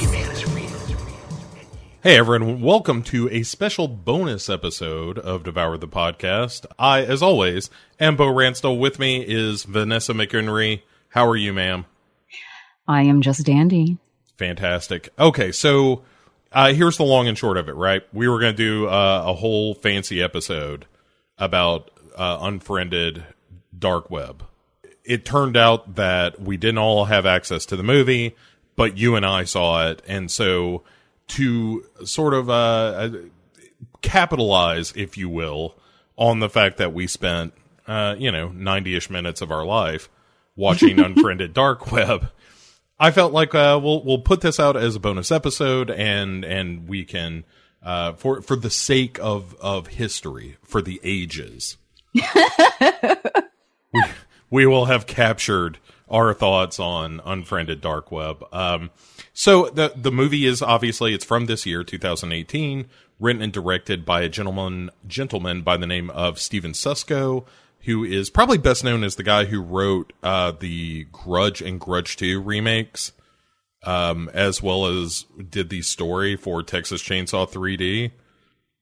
Boogeyman is real. Hey everyone, welcome to a special bonus episode of Devour the Podcast. I, as always, am Bo Ranstall. With me is Vanessa McHenry. How are you, ma'am? I am just dandy. Fantastic. Okay, so here's the long and short of it, right? We were going to do a whole fancy episode about Unfriended Dark Web. It turned out that we didn't all have access to the movie, but you and I saw it, and so to sort of capitalize, if you will, on the fact that we spent, 90-ish minutes of our life watching Unfriended Dark Web, I felt like we'll put this out as a bonus episode, and we can, for the sake of history, for the ages, we will have captured our thoughts on Unfriended Dark Web. So the movie is obviously, it's from this year, 2018, written and directed by a gentleman by the name of Stephen Susco, who is probably best known as the guy who wrote the Grudge and Grudge 2 remakes, as well as did the story for Texas Chainsaw 3D.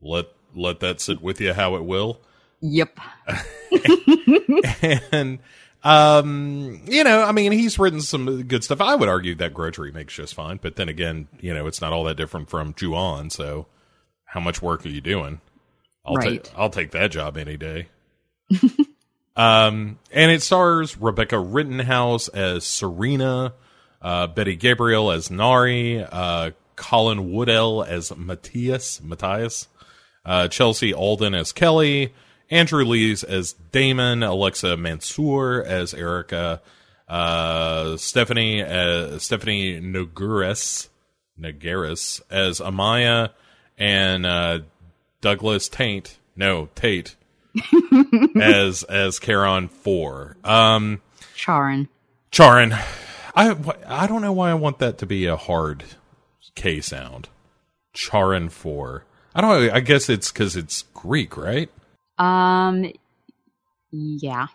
Let that sit with you how it will. Yep. And he's written some good stuff. I would argue that Grudge remake's just fine, but then again, it's not all that different from Juon, so how much work are you doing? I'll take that job any day. And it stars Rebecca Rittenhouse as Serena, Betty Gabriel as Nari, Colin Woodell as Matthias, Chelsea Alden as Kelly, Andrew Lees as Damon, Alexa Mansour as Erica, Stephanie Negaris as Amaya, and Douglas Tate as Charon IV. Charon. I don't know why I want that to be a hard K sound. Charon IV. I don't know. I guess it's because it's Greek, right? Yeah.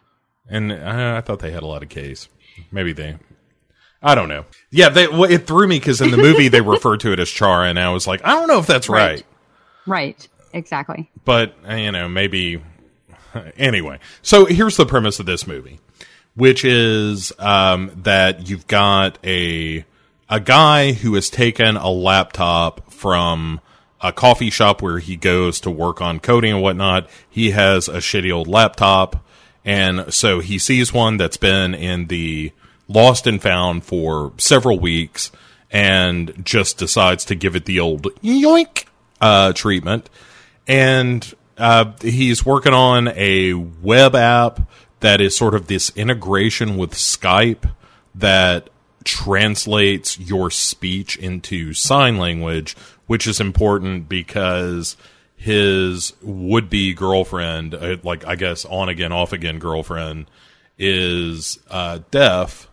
And I thought they had a lot of K's. Maybe they, I don't know. Yeah, it threw me because in the movie they refer to it as Chara, and I was like, I don't know if that's right. Right, exactly. But, maybe, anyway. So here's the premise of this movie, which is that you've got a guy who has taken a laptop from a coffee shop where he goes to work on coding and whatnot. He has a shitty old laptop, and so he sees one that's been in the lost and found for several weeks and just decides to give it the old yoink treatment. And he's working on a web app that is sort of this integration with Skype that translates your speech into sign language, which is important because his would-be girlfriend, like I guess on-again, off-again girlfriend, is deaf,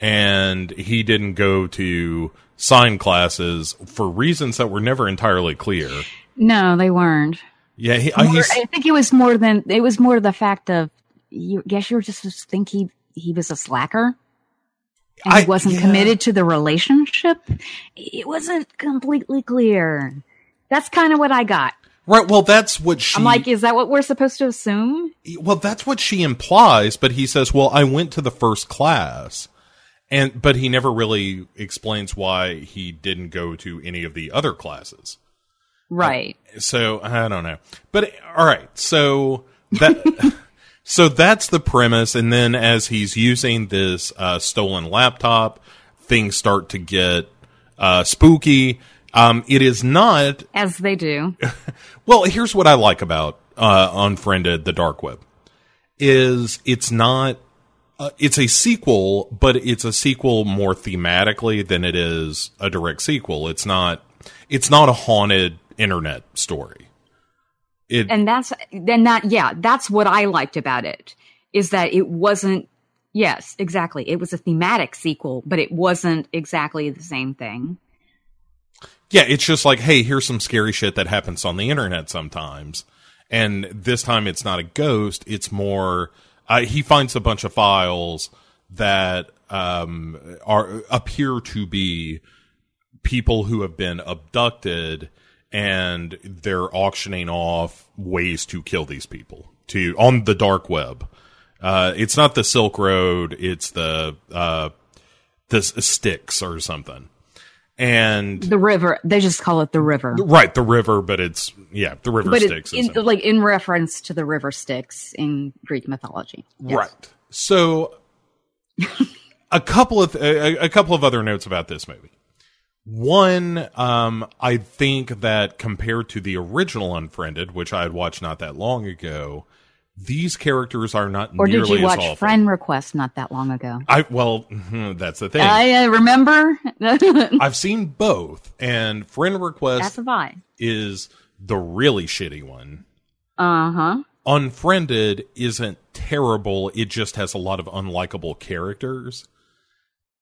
and he didn't go to sign classes for reasons that were never entirely clear. No, they weren't. Yeah, I think it was more the fact of, you guess you just think he was a slacker. And he wasn't committed to the relationship. It wasn't completely clear. That's kind of what I got. Right. Well, that's what I'm like, is that what we're supposed to assume? Well, that's what she implies. But he says, well, I went to the first class. But he never really explains why he didn't go to any of the other classes. Right. So I don't know. But all right. So that. So that's the premise, and then as he's using this stolen laptop, things start to get spooky. It is not... As they do. Well, here's what I like about Unfriended, the Dark Web, is it's not... it's a sequel, but it's a sequel more thematically than it is a direct sequel. It's not a haunted internet story. That's what I liked about it, is that it wasn't, yes, exactly. It was a thematic sequel, but it wasn't exactly the same thing. Yeah, it's just like, hey, here's some scary shit that happens on the internet sometimes. And this time it's not a ghost. It's more, he finds a bunch of files that appear to be people who have been abducted, and they're auctioning off ways to kill these people to on the dark web. It's not the Silk Road, it's the Styx or something. And the river, they just call it the river, right? The river, but it's the river but Styx, it's like in reference to the river Styx in Greek mythology, yes. Right? So, a couple of other notes about this movie. One, I think that compared to the original Unfriended, which I had watched not that long ago, these characters are not nearly as awful. Or did you watch Friend Request not that long ago? Well, that's the thing. I remember. I've seen both, and Friend Request is the really shitty one. Uh-huh. Unfriended isn't terrible. It just has a lot of unlikable characters.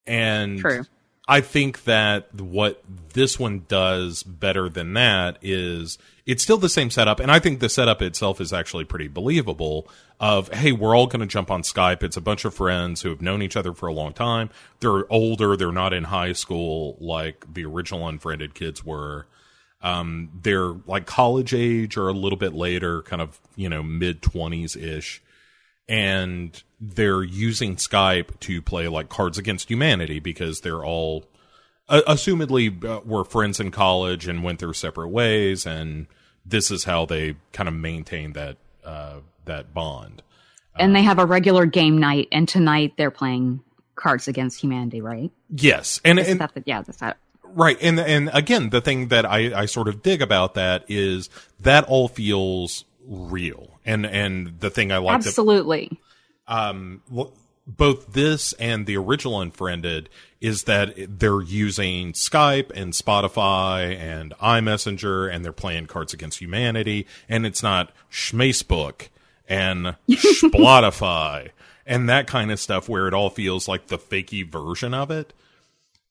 And true. I think that what this one does better than that is it's still the same setup. And I think the setup itself is actually pretty believable of, hey, we're all going to jump on Skype. It's a bunch of friends who have known each other for a long time. They're older. They're not in high school like the original Unfriended kids were. They're like college age or a little bit later, kind of, mid-20s-ish. And they're using Skype to play like Cards Against Humanity because they're all assumedly were friends in college and went their separate ways. And this is how they kind of maintain that bond. And they have a regular game night. And tonight they're playing Cards Against Humanity, right? Yes. That's that. Right. And again, the thing that I sort of dig about that is that all feels real. And the thing I like absolutely both this and the original Unfriended is that they're using Skype and Spotify and iMessenger, and they're playing Cards Against Humanity, and it's not Schmacebook and Splotify and that kind of stuff where it all feels like the fakey version of it.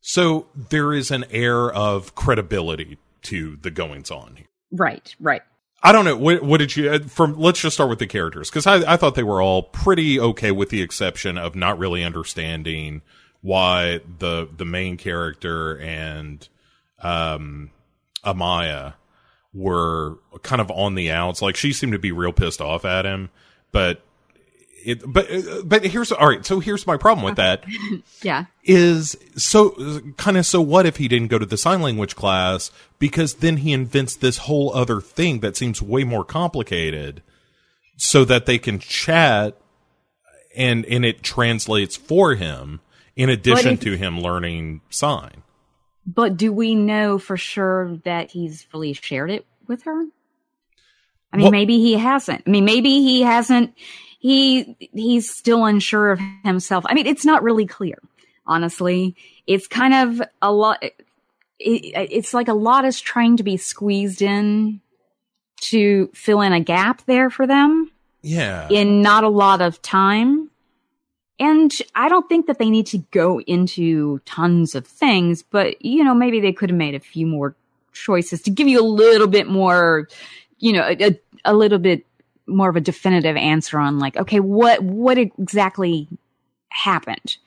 So there is an air of credibility to the goings on here. Right. I don't know. What did you from? Let's just start with the characters, because I thought they were all pretty okay, with the exception of not really understanding why the main character and Amaya were kind of on the outs. Like, she seemed to be real pissed off at him, but here's all right. So here's my problem with that. Yeah, is so what if he didn't go to the sign language class, because then he invents this whole other thing that seems way more complicated so that they can chat and it translates for him in addition to him learning sign. But do we know for sure that he's fully shared it with her? I mean, maybe he hasn't. He's still unsure of himself. I mean, it's not really clear, honestly. It's kind of a lot. It's like a lot is trying to be squeezed in to fill in a gap there for them. Yeah. In not a lot of time. And I don't think that they need to go into tons of things, but, maybe they could have made a few more choices to give you a little bit more, a little bit more of a definitive answer on like, okay, what exactly happened?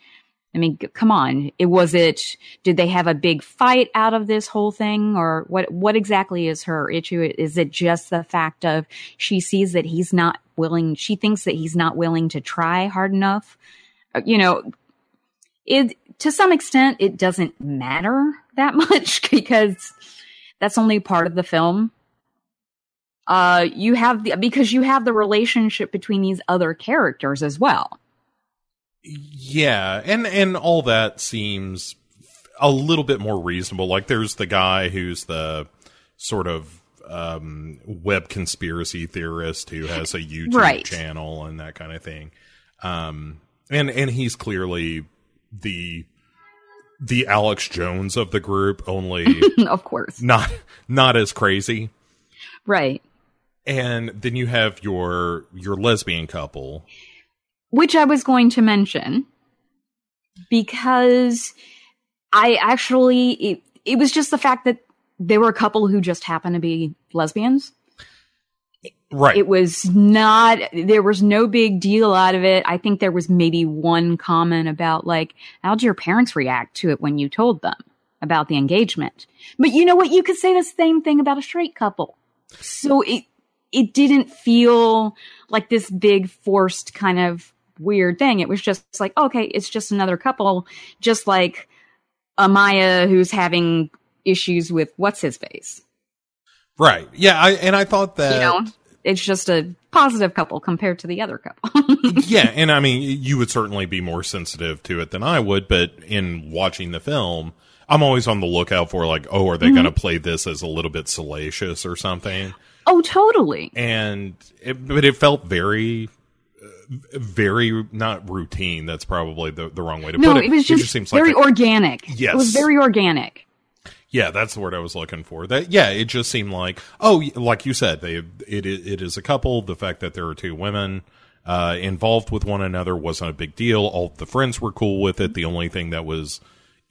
I mean, come on. Did they have a big fight out of this whole thing, or what exactly is her issue? Is it just the fact of she sees that he's not willing, she thinks that he's not willing to try hard enough? It, to some extent, it doesn't matter that much because that's only part of the film. You have the relationship between these other characters as well. Yeah, and all that seems a little bit more reasonable. Like, there's the guy who's the sort of web conspiracy theorist who has a YouTube channel and that kind of thing. And he's clearly the Alex Jones of the group, only of course not as crazy, right? And then you have your lesbian couple. Which I was going to mention, because I actually... It was just the fact that they were a couple who just happened to be lesbians. Right. It was not... There was no big deal out of it. I think there was maybe one comment about, like, how'd your parents react to it when you told them? about the engagement. But you know what? You could say the same thing about a straight couple. So it didn't feel like this big forced kind of weird thing. It was just like, okay, it's just another couple, just like Amaya who's having issues with what's his face. Right. Yeah. I thought that, you know, it's just a positive couple compared to the other couple. Yeah. And I mean, you would certainly be more sensitive to it than I would, but in watching the film, I'm always on the lookout for like, oh, are they going to play this as a little bit salacious or something? Oh, totally. But it felt very not routine. That's probably the wrong way to put it. It was just seems very organic. Yes. It was very organic. Yeah, that's the word I was looking for. It just seemed like, oh, like you said, it is a couple. The fact that there are two women involved with one another wasn't a big deal. All the friends were cool with it. The only thing that was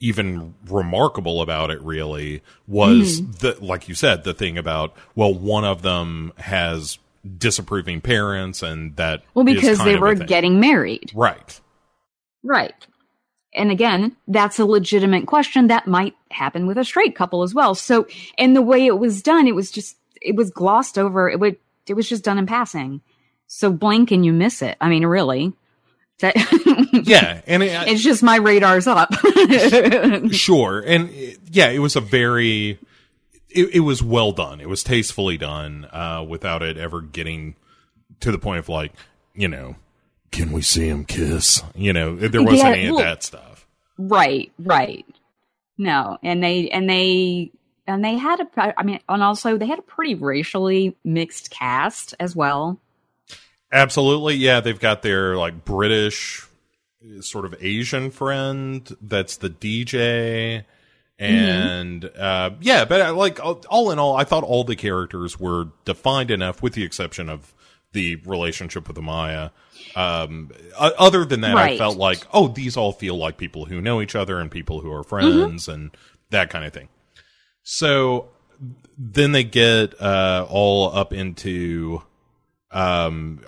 even remarkable about it really was the, like you said, the thing about, well, one of them has disapproving parents, and that because they were getting married, right. And again, that's a legitimate question that might happen with a straight couple as well. So, and the way it was done, it was glossed over. It was just done in passing. So blink and you miss it. I mean, really. Yeah. And it's just my radar's up. Sure. And it was a very, it was well done. It was tastefully done without it ever getting to the point of like, you know, can we see him kiss? You know, there wasn't any of that stuff. Right. No, and they had they had a pretty racially mixed cast as well. Absolutely, yeah. They've got their like British sort of Asian friend that's the DJ, and but like all in all, I thought all the characters were defined enough, with the exception of the relationship with Amaya. Other than that, right. I felt like, oh, these all feel like people who know each other and people who are friends and that kind of thing. So then they get all up into Matthias,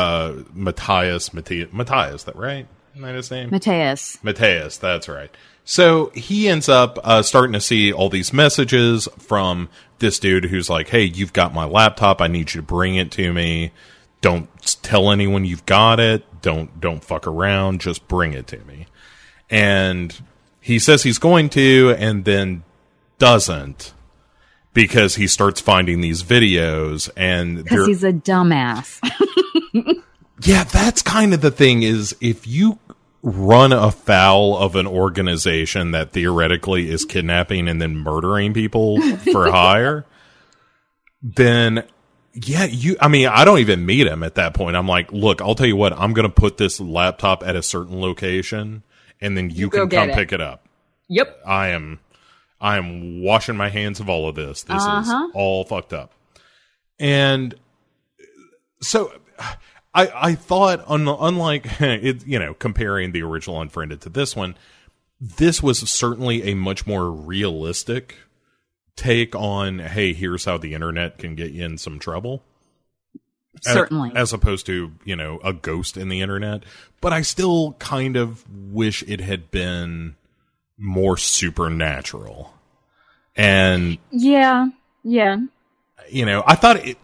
that right? Isn't that his name? Matthias, that's right. So he ends up starting to see all these messages from this dude who's like, hey, you've got my laptop. I need you to bring it to me. Don't tell anyone you've got it. Don't fuck around. Just bring it to me. And he says he's going to, and then doesn't, because he starts finding these videos. And because he's a dumbass. Yeah, that's kind of the thing, is if you run afoul of an organization that theoretically is kidnapping and then murdering people for hire, then I don't even meet him at that point. I'm like, look, I'll tell you what, I'm going to put this laptop at a certain location, and then you can come pick it up. Yep. I am washing my hands of all of this. This is all fucked up. And so I thought, unlike it, you know, comparing the original Unfriended to this one, this was certainly a much more realistic take on, hey, here's how the internet can get you in some trouble. Certainly. As opposed to, you know, a ghost in the internet. But I still kind of wish it had been more supernatural. And yeah. You know, I thought it,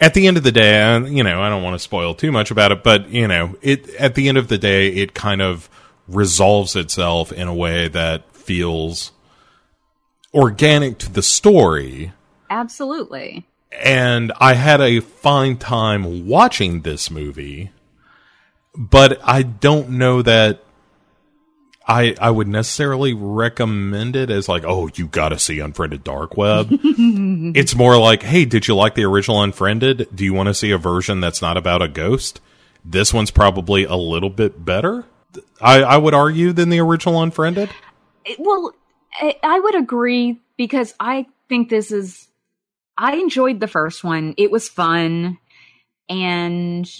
at the end of the day, you know, I don't want to spoil too much about it, but, you know, at the end of the day, it kind of resolves itself in a way that feels organic to the story. Absolutely. And I had a fine time watching this movie, but I don't know that I would necessarily recommend it as like, oh, you gotta see Unfriended Dark Web. It's more like, hey, did you like the original Unfriended? Do you want to see a version that's not about a ghost? This one's probably a little bit better, I would argue, than the original Unfriended. Well, I would agree, because I think I enjoyed the first one. It was fun. And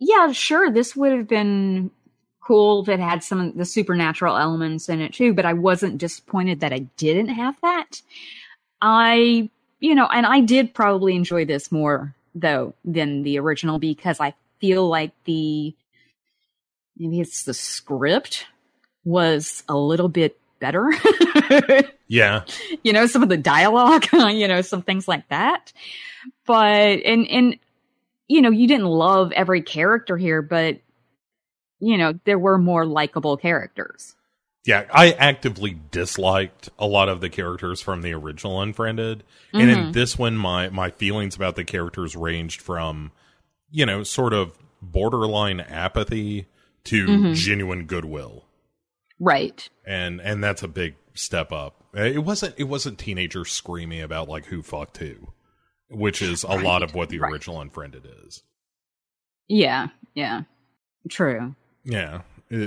yeah, sure, this would have been cool if it had some of the supernatural elements in it too, but I wasn't disappointed that I didn't have that. I did probably enjoy this more though than the original, because I feel like maybe it's the script was a little bit better. Yeah. You know, some of the dialogue, you know, some things like that. But, and, you know, you didn't love every character here, but, you know, there were more likable characters. Yeah, I actively disliked a lot of the characters from the original Unfriended. Mm-hmm. And in this one, my feelings about the characters ranged from, you know, sort of borderline apathy to genuine goodwill. Right. And that's a big step up. It wasn't teenagers screaming about, like, who fucked who, which is a lot of what the original Unfriended is. Yeah, yeah. True. Yeah,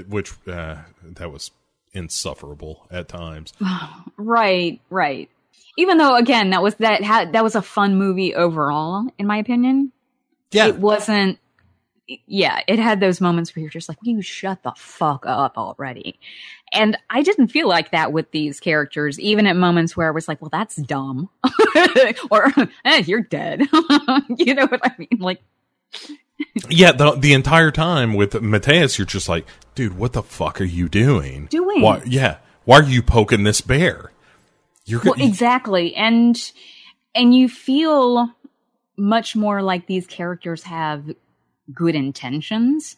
which that was insufferable at times. Right. Even though, again, that was a fun movie overall, in my opinion. Yeah. It wasn't. Yeah, it had those moments where you're just like, "You shut the fuck up already," and I didn't feel like that with these characters. Even at moments where I was like, "Well, that's dumb," or "You're dead," you know what I mean? Like, yeah, the entire time with Mateus, you're just like, "Dude, what the fuck are you doing? Why? Yeah, why are you poking this bear?" Exactly, and you feel much more like these characters have good intentions.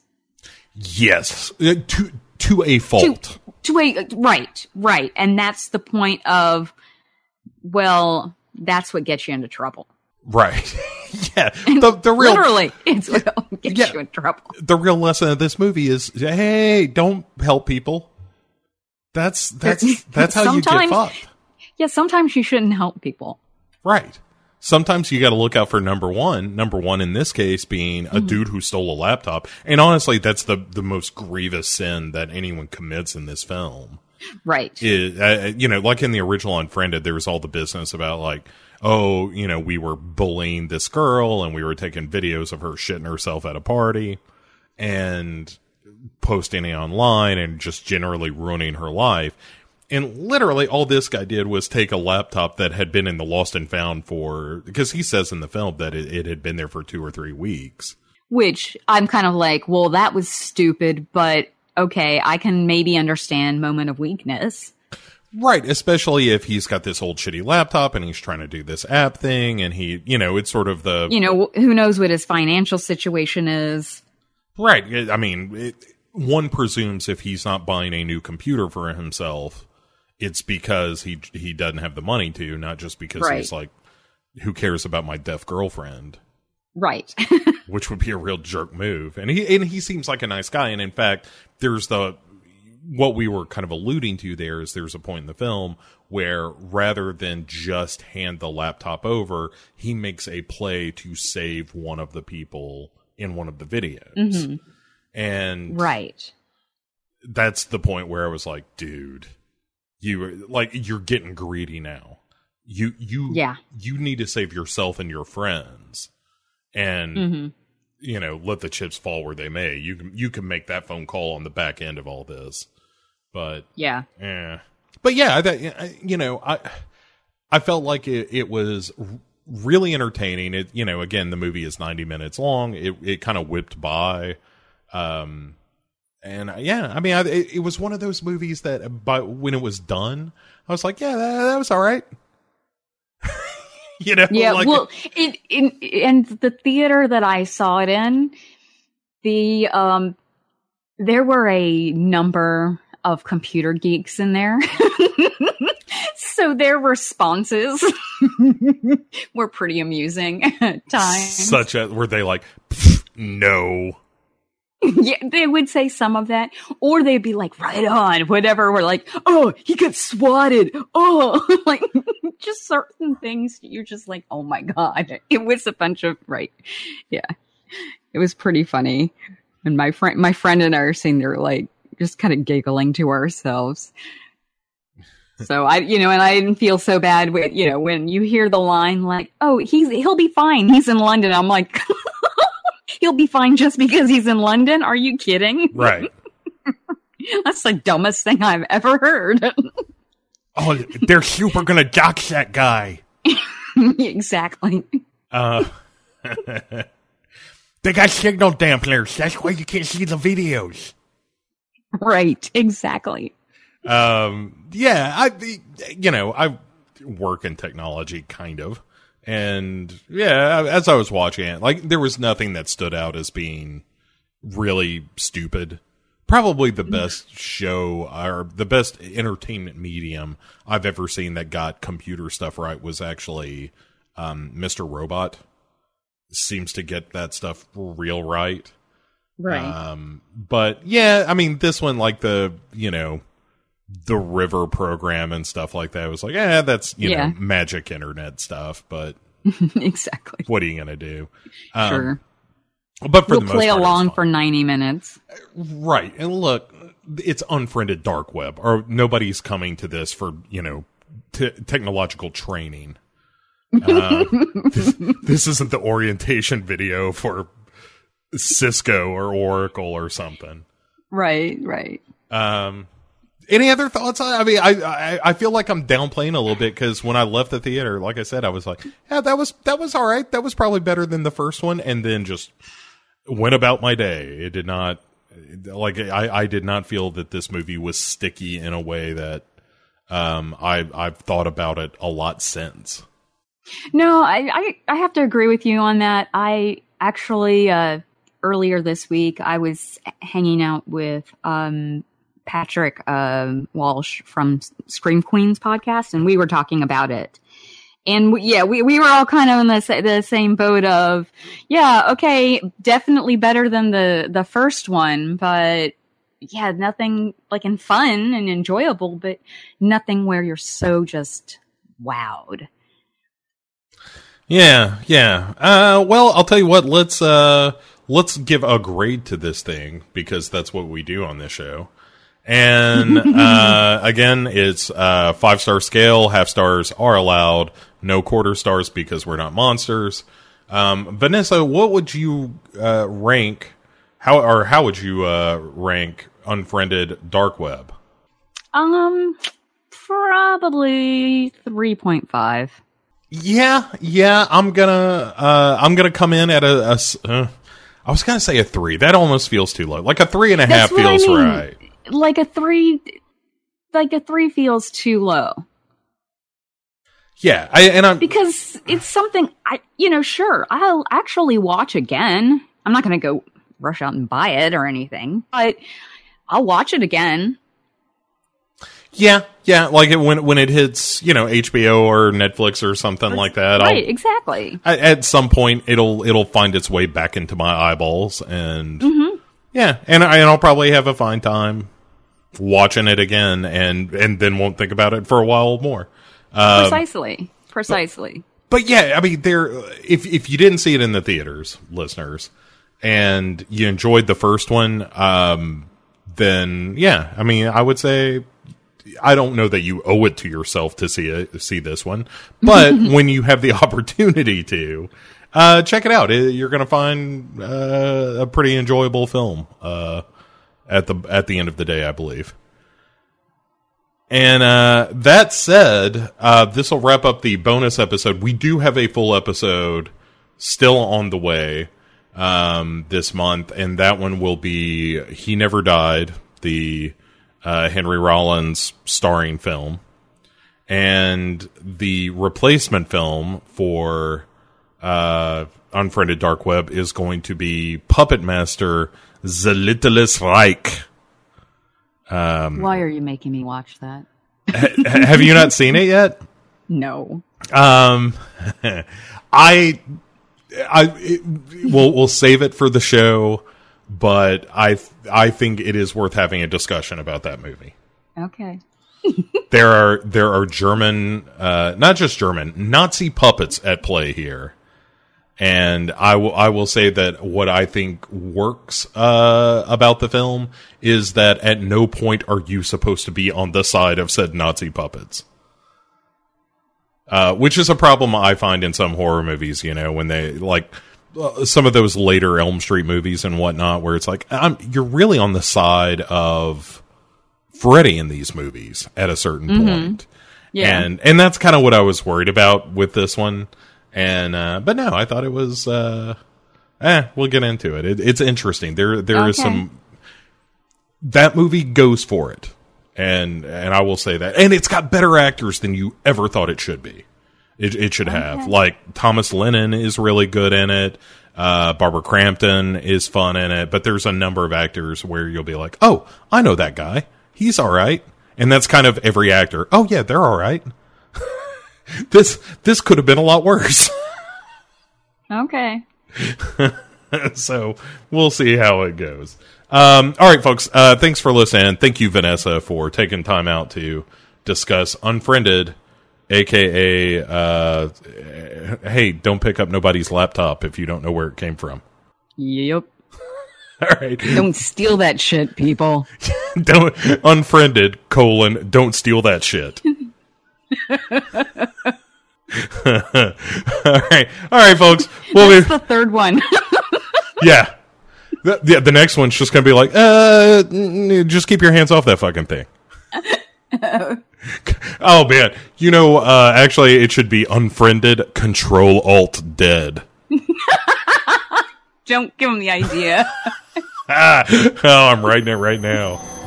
Yes, to a fault. Right, and that's the point of, well, that's what gets you into trouble. Right. Yeah. The real, literally, it's what gets you in trouble. The real lesson of this movie is, hey, don't help people. That's how you get fucked. Yeah, sometimes you shouldn't help people. Right. Sometimes you got to look out for number one. Number one in this case being a dude who stole a laptop. And honestly, that's the most grievous sin that anyone commits in this film. Right. You know, like in the original Unfriended, there was all the business about, like, oh, you know, we were bullying this girl and we were taking videos of her shitting herself at a party and posting it online and just generally ruining her life. And literally all this guy did was take a laptop that had been in the lost and found for, because he says in the film that it had been there for 2 or 3 weeks. Which I'm kind of like, well, that was stupid, but okay, I can maybe understand moment of weakness. Right, especially if he's got this old shitty laptop and he's trying to do this app thing and he, you know, it's sort of the... You know, who knows what his financial situation is. Right, I mean, one presumes if he's not buying a new computer for himself... It's because he doesn't have the money to, not just because he's like, who cares about my deaf girlfriend? Right. Which would be a real jerk move. And he seems like a nice guy. And in fact, there's what we were kind of alluding to there is there's a point in the film where rather than just hand the laptop over, he makes a play to save one of the people in one of the videos. Mm-hmm. And that's the point where I was like, dude... You're getting greedy now. You need to save yourself and your friends, and you know, let the chips fall where they may. You can make that phone call on the back end of all this, but I felt like it was really entertaining. It, you know, again, the movie is 90 minutes long. It kind of whipped by. And yeah, I mean, it was one of those movies that when it was done, I was like, yeah, that was all right. You know? Yeah, like, well, and the theater that I saw it in, there were a number of computer geeks in there. So their responses were pretty amusing at times. Such as, were they like, no. Yeah, they would say some of that, or they'd be like, right on, whatever. We're like, oh, he got swatted. Oh, like just certain things. You're just like, oh my God, it was a bunch of, yeah, it was pretty funny. And my friend and I are sitting there like just kind of giggling to ourselves. So I, you know, and I didn't feel so bad with, you know, when you hear the line like, oh, he'll be fine. He's in London. I'm like, he'll be fine just because he's in London? Are you kidding? Right. That's the dumbest thing I've ever heard. Oh, they're super going to dox that guy. Exactly. They got signal dampeners. That's why you can't see the videos. Right. Exactly. I work in technology kind of. And yeah, as I was watching it, like there was nothing that stood out as being really stupid. Probably the best show or the best entertainment medium I've ever seen that got computer stuff right was actually Mr. Robot. Seems to get that stuff real right. Right. But yeah, I mean, this one, like the river program and stuff like that was like, that's, you know, magic internet stuff, but exactly. What are you going to do? Sure. But for the most part, play along for 90 minutes. Right. And look, it's Unfriended Dark Web, or nobody's coming to this for, technological training. This isn't the orientation video for Cisco or Oracle or something. Right. Any other thoughts? I mean, I feel like I'm downplaying a little bit because when I left the theater, like I said, I was like, yeah, that was all right. That was probably better than the first one. And then just went about my day. It did not, like, I did not feel that this movie was sticky in a way that I've thought about it a lot since. No, I have to agree with you on that. I actually, earlier this week, I was hanging out with, Patrick Walsh from Scream Queens podcast, and we were talking about it, and we were all kind of in the same boat of definitely better than the first one, but nothing like in fun and enjoyable, but nothing where you're so just wowed. Well, I'll tell you what, let's give a grade to this thing, because that's what we do on this show. And, again, it's, 5-star scale, half stars are allowed, no quarter stars because we're not monsters. Vanessa, what would you, rank, how would you, rank Unfriended Dark Web? Probably 3.5. Yeah, I'm gonna come in at I was gonna say a 3. That almost feels too low. Like a 3.5 feels right. Like a three feels too low. Yeah, because it's something sure, I'll actually watch again. I'm not going to go rush out and buy it or anything, but I'll watch it again. Yeah, like when it hits, HBO or Netflix or something like that. Right, exactly. At some point, it'll find its way back into my eyeballs, and and I'll probably have a fine time watching it again, and then won't think about it for a while more. Precisely. But yeah, I mean, if you didn't see it in the theaters, listeners, and you enjoyed the first one, then yeah, I mean, I would say I don't know that you owe it to yourself to see this one, but when you have the opportunity to, check it out. You're going to find a pretty enjoyable film. At the end of the day, I believe. And that said, this will wrap up the bonus episode. We do have a full episode still on the way this month, and that one will be He Never Died, the Henry Rollins starring film. And the replacement film for Unfriended Dark Web is going to be Puppet Master, The Littlest Reich. Why are you making me watch that? Have you not seen it yet? No. We'll save it for the show, but I think it is worth having a discussion about that movie. Okay. There are German, not just German, Nazi puppets at play here. And I will say that what I think works about the film is that at no point are you supposed to be on the side of said Nazi puppets, which is a problem I find in some horror movies. When they like some of those later Elm Street movies and whatnot, where it's like you're really on the side of Freddy in these movies at a certain point, and that's kind of what I was worried about with this one. And but no, I thought it was we'll get into it. It's interesting. There is some, that movie goes for it. And I will say that. And it's got better actors than you ever thought it should be. It should have. Okay. Like, Thomas Lennon is really good in it. Barbara Crampton is fun in it. But there's a number of actors where you'll be like, oh, I know that guy. He's all right. And that's kind of every actor. Oh, yeah, they're all right. This could have been a lot worse. Okay. So we'll see how it goes. All right, folks. Thanks for listening. Thank you, Vanessa, for taking time out to discuss Unfriended, aka hey, don't pick up nobody's laptop if you don't know where it came from. Yep. All right. Don't steal that shit, people. Don't Unfriended, colon, don't steal that shit. All right, folks. That's the third one. Yeah. The next one's just going to be like, just keep your hands off that fucking thing. Oh, man. You know, actually, it should be Unfriended, Control Alt Dead. Don't give them the idea. Oh, I'm writing it right now.